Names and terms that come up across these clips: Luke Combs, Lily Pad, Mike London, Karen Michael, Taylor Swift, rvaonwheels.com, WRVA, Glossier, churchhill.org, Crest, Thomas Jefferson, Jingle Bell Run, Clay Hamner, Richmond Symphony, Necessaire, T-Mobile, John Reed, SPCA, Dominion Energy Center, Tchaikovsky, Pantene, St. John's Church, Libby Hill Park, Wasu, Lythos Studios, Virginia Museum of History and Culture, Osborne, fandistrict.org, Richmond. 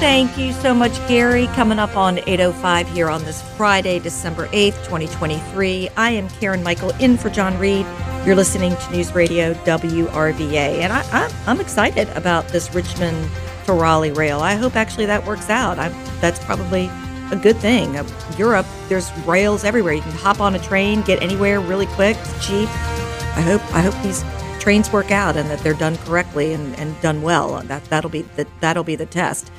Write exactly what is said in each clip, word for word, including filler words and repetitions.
Thank you so much, Gary. Coming up on eight oh five here on this Friday, December eighth, twenty twenty-three. I am Karen Michael in for John Reed. You're listening to News Radio W R V A. And I, I, I'm excited about this Richmond to Raleigh rail. I hope actually that works out. I, that's probably a good thing. Europe, there's rails everywhere. You can hop on a train, get anywhere really quick. It's cheap. I hope, I hope these trains work out and that they're done correctly and, and done well. That, that'll be the, that'll be the test.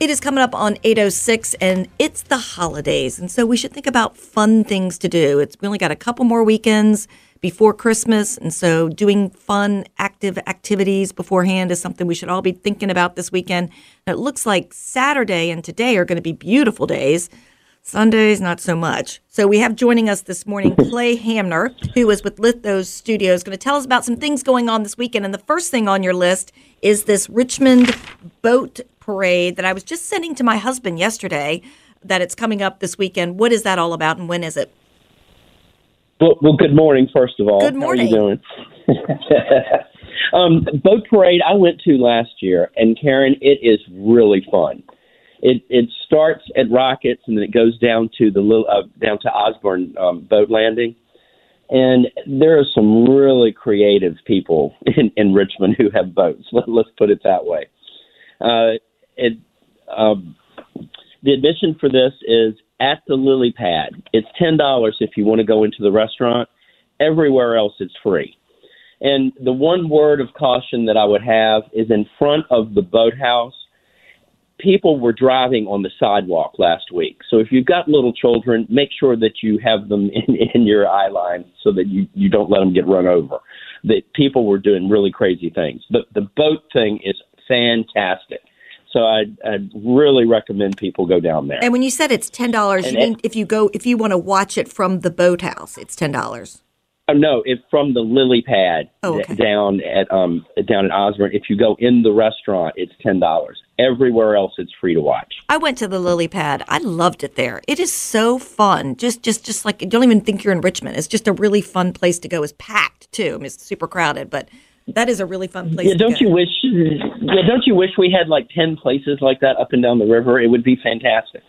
It is coming up on eight oh six, and it's the holidays, and so we should think about fun things to do. It's, we only got a couple more weekends before Christmas, and so doing fun, active activities beforehand is something we should all be thinking about this weekend. And it looks like Saturday and today are going to be beautiful days. Sundays, not so much. So we have joining us this morning Clay Hamner, who is with Lythos Studios, going to tell us about some things going on this weekend. And the first thing on your list is this Richmond boat parade that I was just sending to my husband yesterday, that it's coming up this weekend. What is that all about, and when is it? Well, well good morning, first of all. Good morning. How are you doing? um, boat parade I went to last year, and Karen, it is really fun. It it starts at Rockets, and then it goes down to the little uh, down to Osborne um, boat landing. And there are some really creative people in, in Richmond who have boats. Let, let's put it that way. Uh, it, um, the admission for this is at the Lily Pad. It's ten dollars if you want to go into the restaurant. Everywhere else, it's free. And the one word of caution that I would have is in front of the boathouse. People were driving on the sidewalk last week. So if you've got little children, make sure that you have them in, in your eye line so that you, you don't let them get run over. That people were doing really crazy things. The, the boat thing is fantastic. So I I'd really recommend people go down there. And when you said it's ten dollars, you mean if you go, if you want to watch it from the boathouse, it's ten dollars? Oh, no, it's from the Lily Pad oh, okay. d- down at um down at Osborne. If you go in the restaurant, it's ten dollars. Everywhere else, it's free to watch. I went to the Lily Pad. I loved it there. It is so fun. Just just, just like, you don't even think you're in Richmond. It's just a really fun place to go. It's packed, too. I mean, it's super crowded, but that is a really fun place yeah, don't to go. You wish, yeah, don't you wish we had like ten places like that up and down the river? It would be fantastic.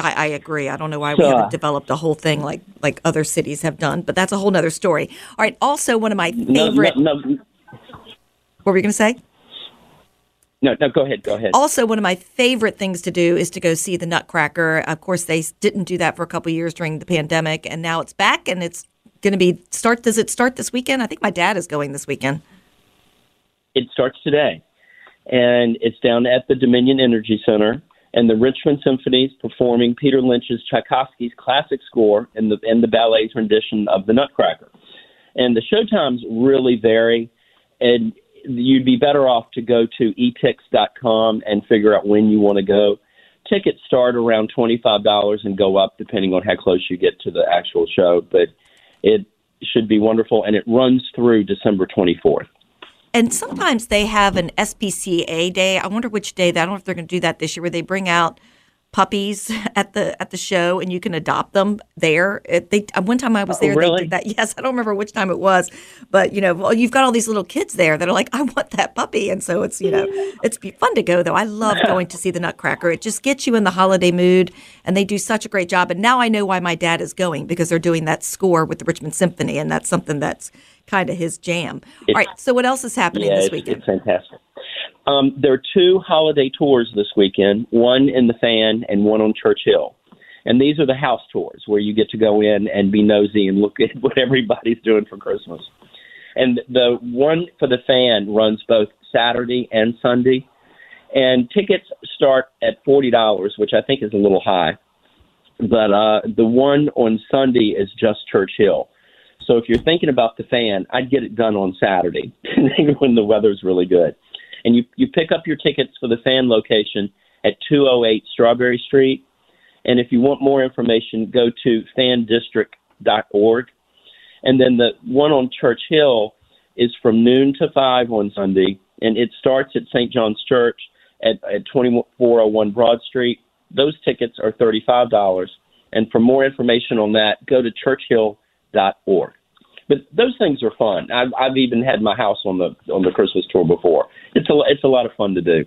I, I agree. I don't know why we uh, haven't developed a whole thing like, like other cities have done, but that's a whole nother story. All right. Also, one of my favorite. No, no, no. What were you going to say? No, no, go ahead. Go ahead. Also, one of my favorite things to do is to go see the Nutcracker. Of course, they didn't do that for a couple of years during the pandemic, and now it's back, and it's going to be start. Does it start this weekend? I think my dad is going this weekend. It starts today, and it's down at the Dominion Energy Center. And the Richmond Symphony is performing Peter Lynch's Tchaikovsky's classic score and the and the ballet's rendition of the Nutcracker. And the show times really vary, and you'd be better off to go to e tix dot com and figure out when you want to go. Tickets start around twenty-five dollars and go up depending on how close you get to the actual show, but it should be wonderful, and it runs through December twenty-fourth. And sometimes they have an S P C A day. I wonder which day. That, I don't know if they're going to do that this year, where they bring out puppies at the at the show, and you can adopt them there. It, they, one time I was there, oh, really? They did that. Yes, I don't remember which time it was, but you know, well, you've got all these little kids there that are like, I want that puppy, and so it's you know, it's fun to go though. I love going to see the Nutcracker. It just gets you in the holiday mood, and they do such a great job. And now I know why my dad is going, because they're doing that score with the Richmond Symphony, and that's something that's kind of his jam. It's, all right, so what else is happening yeah, this weekend? It's fantastic. Um, there are two holiday tours this weekend, one in the Fan and one on Church Hill. And these are the house tours where you get to go in and be nosy and look at what everybody's doing for Christmas. And the one for the Fan runs both Saturday and Sunday. And tickets start at forty dollars, which I think is a little high. But uh, the one on Sunday is just Church Hill. So if you're thinking about the Fan, I'd get it done on Saturday when the weather's really good. And you, you pick up your tickets for the Fan location at two oh eight Strawberry Street. And if you want more information, go to fan district dot org. And then the one on Church Hill is from noon to five on Sunday. And it starts at Saint John's Church at, at twenty-four oh one Broad Street. Those tickets are thirty-five dollars. And for more information on that, go to church hill dot org. But those things are fun. I've, I've even had my house on the on the Christmas tour before. It's a it's a lot of fun to do.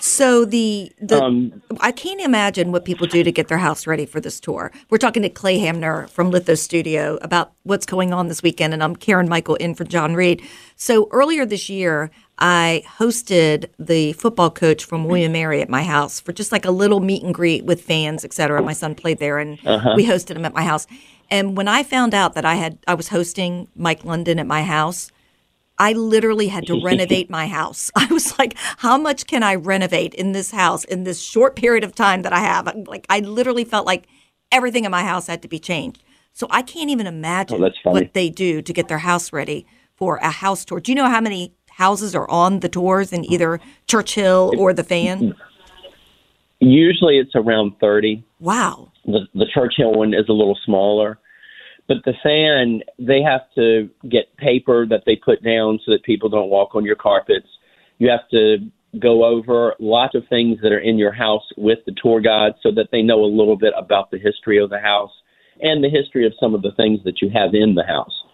So the, the um, I can't imagine what people do to get their house ready for this tour. We're talking to Clay Hamner from Lythos Studio about what's going on this weekend, and I'm Karen Michael in for John Reed. So earlier this year, I hosted the football coach from William and Mary at my house for just like a little meet and greet with fans, et cetera. My son played there, and uh-huh. we hosted him at my house. And when I found out that I had I was hosting Mike London at my house, I literally had to renovate my house. I was like, how much can I renovate in this house in this short period of time that I have? Like, I literally felt like everything in my house had to be changed. So I can't even imagine oh, what they do to get their house ready for a house tour. Do you know how many houses are on the tours in either Church Hill or the Fan? Usually it's around thirty. Wow. The, the Church Hill one is a little smaller. But the Fan, they have to get paper that they put down so that people don't walk on your carpets. You have to go over lots of things that are in your house with the tour guide so that they know a little bit about the history of the house and the history of some of the things that you have in the house.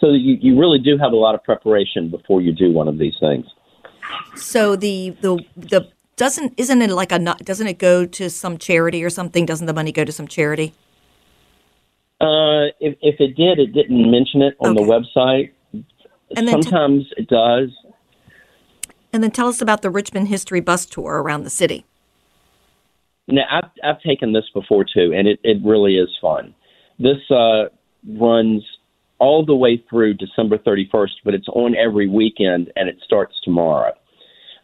So you, you really do have a lot of preparation before you do one of these things. So the the the... Doesn't isn't it like a doesn't it go to some charity or something? Doesn't the money go to some charity? Uh, if, if it did, it didn't mention it on okay. the website. And sometimes t- it does. And then tell us about the Richmond History Bus Tour around the city. Now I've I've taken this before too, and it, it really is fun. This uh, runs all the way through December thirty-first, but it's on every weekend, and it starts tomorrow.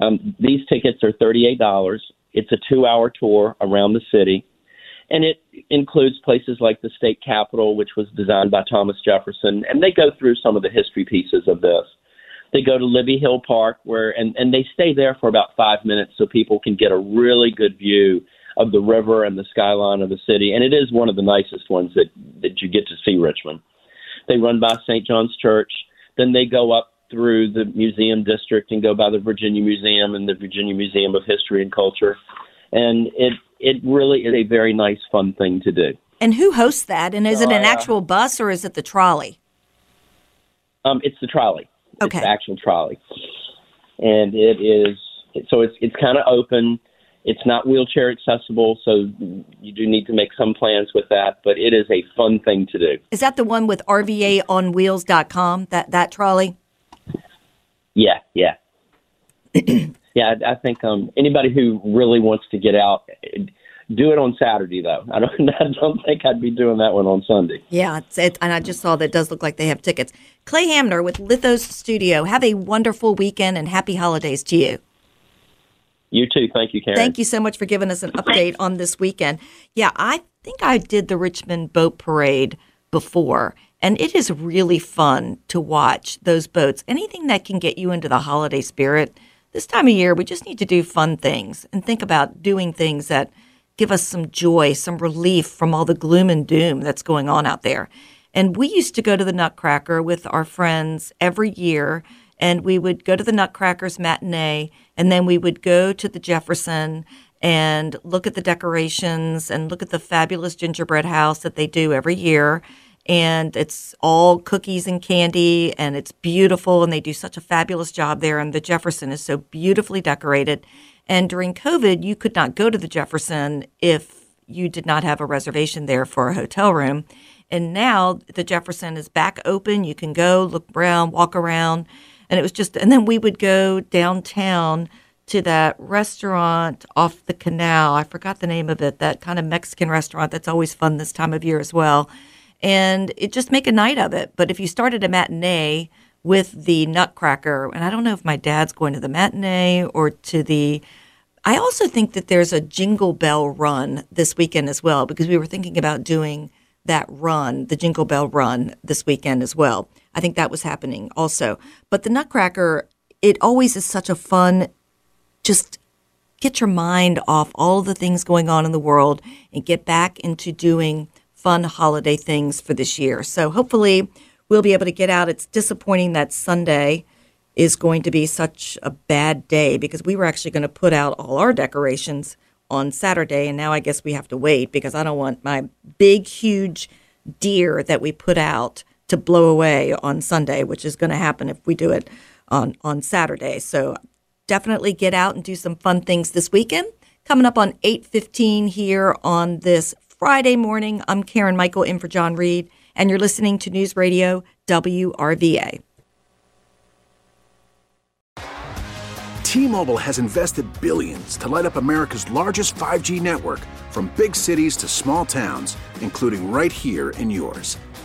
Um, these tickets are thirty-eight dollars. It's a two-hour tour around the city, and it includes places like the state capitol, which was designed by Thomas Jefferson, and they go through some of the history pieces of this. They go to Libby Hill Park, where and, and they stay there for about five minutes so people can get a really good view of the river and the skyline of the city, and it is one of the nicest ones that, that you get to see Richmond. They run by Saint John's Church. Then they go up through the museum district and go by the Virginia Museum and the Virginia Museum of History and Culture. And it it really is a very nice, fun thing to do. And who hosts that? And is it an uh, actual bus or is it the trolley? Um, it's the trolley. Okay. It's the actual trolley. And it is, so it's it's kind of open. It's not wheelchair accessible, so you do need to make some plans with that, but it is a fun thing to do. Is that the one with r v a on wheels dot com, that, that trolley? Yeah, yeah. yeah, I, I think um, anybody who really wants to get out, do it on Saturday, though. I don't I don't think I'd be doing that one on Sunday. Yeah, it's, it, and I just saw that it does look like they have tickets. Clay Hamner with Lythos Studio. Have a wonderful weekend and happy holidays to you. You too. Thank you, Karen. Thank you so much for giving us an update on this weekend. Yeah, I think I did the Richmond Boat Parade before. And it is really fun to watch those boats. Anything that can get you into the holiday spirit. This time of year, we just need to do fun things and think about doing things that give us some joy, some relief from all the gloom and doom that's going on out there. And we used to go to the Nutcracker with our friends every year, and we would go to the Nutcracker's matinee, and then we would go to the Jefferson and look at the decorations and look at the fabulous gingerbread house that they do every year. And it's all cookies and candy, and it's beautiful, and they do such a fabulous job there. And the Jefferson is so beautifully decorated. And during COVID, you could not go to the Jefferson if you did not have a reservation there for a hotel room. And now the Jefferson is back open. You can go look around, walk around. And it was just, and then we would go downtown to that restaurant off the canal. I forgot the name of it, that kind of Mexican restaurant that's always fun this time of year as well. And it just make a night of it. But if you started a matinee with the Nutcracker, and I don't know if my dad's going to the matinee or to the – I also think that there's a Jingle Bell Run this weekend as well, because we were thinking about doing that run, the Jingle Bell Run this weekend as well. I think that was happening also. But the Nutcracker, it always is such a fun – just get your mind off all the things going on in the world and get back into doing – fun holiday things for this year. So hopefully we'll be able to get out. It's disappointing that Sunday is going to be such a bad day because we were actually going to put out all our decorations on Saturday. And now I guess we have to wait because I don't want my big, huge deer that we put out to blow away on Sunday, which is going to happen if we do it on, on Saturday. So definitely get out and do some fun things this weekend. Coming up on eight fifteen here on this Friday morning, I'm Karen Michael in for John Reed, and you're listening to News Radio W R V A. T-Mobile has invested billions to light up America's largest five G network from big cities to small towns, including right here in yours.